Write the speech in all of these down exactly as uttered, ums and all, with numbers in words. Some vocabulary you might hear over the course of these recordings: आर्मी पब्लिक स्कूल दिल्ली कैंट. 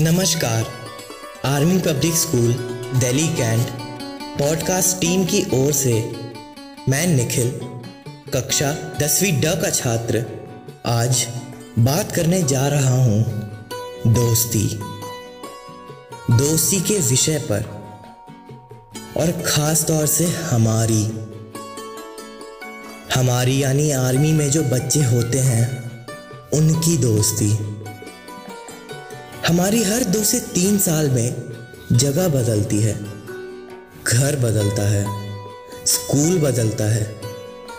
नमस्कार। आर्मी पब्लिक स्कूल दिल्ली कैंट podcast team की ओर से मैं निखिल, कक्षा दसवीं ड का छात्र, आज बात करने जा रहा हूँ दोस्ती दोस्ती के विषय पर और ख़ास तौर से हमारी हमारी यानी आर्मी में जो बच्चे होते हैं उनकी दोस्ती। हमारी हर दो से तीन साल में जगह बदलती है, घर बदलता है, स्कूल बदलता है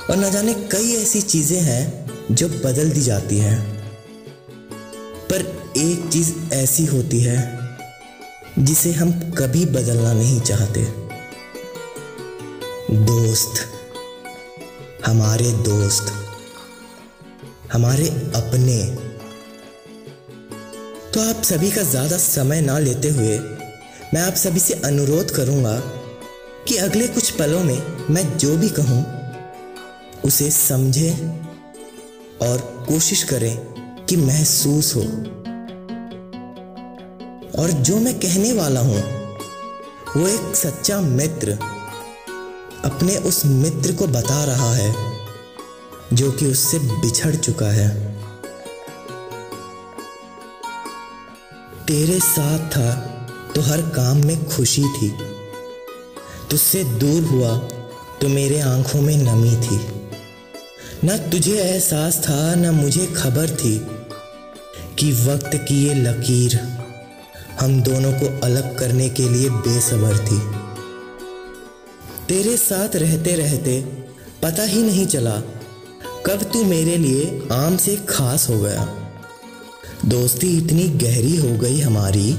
और न जाने कई ऐसी चीज़ें हैं जो बदल दी जाती हैं। पर एक चीज़ ऐसी होती है जिसे हम कभी बदलना नहीं चाहते, दोस्त। हमारे दोस्त, हमारे अपने। तो आप सभी का ज़्यादा समय ना लेते हुए मैं आप सभी से अनुरोध करूँगा कि अगले कुछ पलों में मैं जो भी कहूँ उसे समझें और कोशिश करें कि महसूस हो, और जो मैं कहने वाला हूँ वो एक सच्चा मित्र अपने उस मित्र को बता रहा है जो कि उससे बिछड़ चुका है। तेरे साथ था तो हर काम में खुशी थी, तुझसे दूर हुआ तो मेरे आंखों में नमी थी। ना तुझे एहसास था ना मुझे खबर थी कि वक्त की ये लकीर हम दोनों को अलग करने के लिए बेसब्र थी। तेरे साथ रहते रहते पता ही नहीं चला कब तू मेरे लिए आम से खास हो गया। दोस्ती इतनी गहरी हो गई हमारी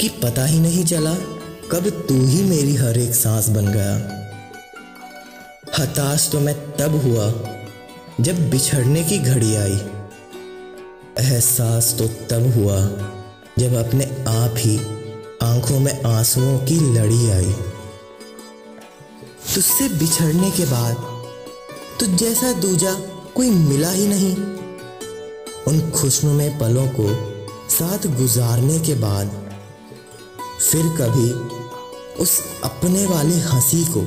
कि पता ही नहीं चला कब तू ही मेरी हर एक सांस बन गया। हताश तो मैं तब हुआ जब बिछड़ने की घड़ी आई, एहसास तो तब हुआ जब अपने आप ही आंखों में आंसुओं की लड़ी आई। तुझसे बिछड़ने के बाद तुझ जैसा दूजा कोई मिला ही नहीं। उन खुशनुमा पलों को साथ गुजारने के बाद फिर कभी उस अपने वाले हंसी को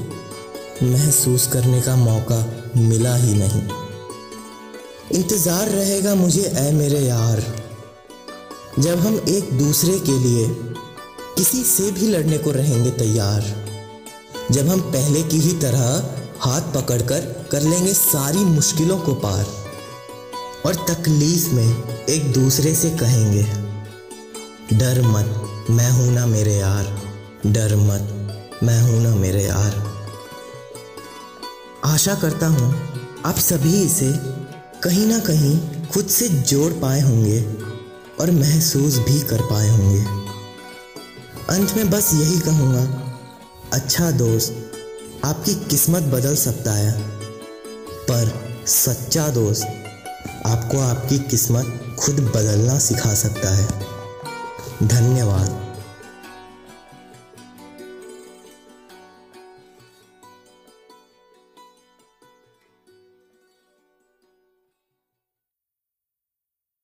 महसूस करने का मौका मिला ही नहीं। इंतज़ार रहेगा मुझे ऐ मेरे यार, जब हम एक दूसरे के लिए किसी से भी लड़ने को रहेंगे तैयार, जब हम पहले की ही तरह हाथ पकड़कर कर लेंगे सारी मुश्किलों को पार और तकलीफ में एक दूसरे से कहेंगे डर मत मैं हूं ना मेरे यार, डर मत मैं हूं ना मेरे यार। आशा करता हूं आप सभी इसे कहीं ना कहीं खुद से जोड़ पाए होंगे और महसूस भी कर पाए होंगे। अंत में बस यही कहूँगा, अच्छा दोस्त आपकी किस्मत बदल सकता है पर सच्चा दोस्त आपको आपकी किस्मत खुद बदलना सिखा सकता है। धन्यवाद।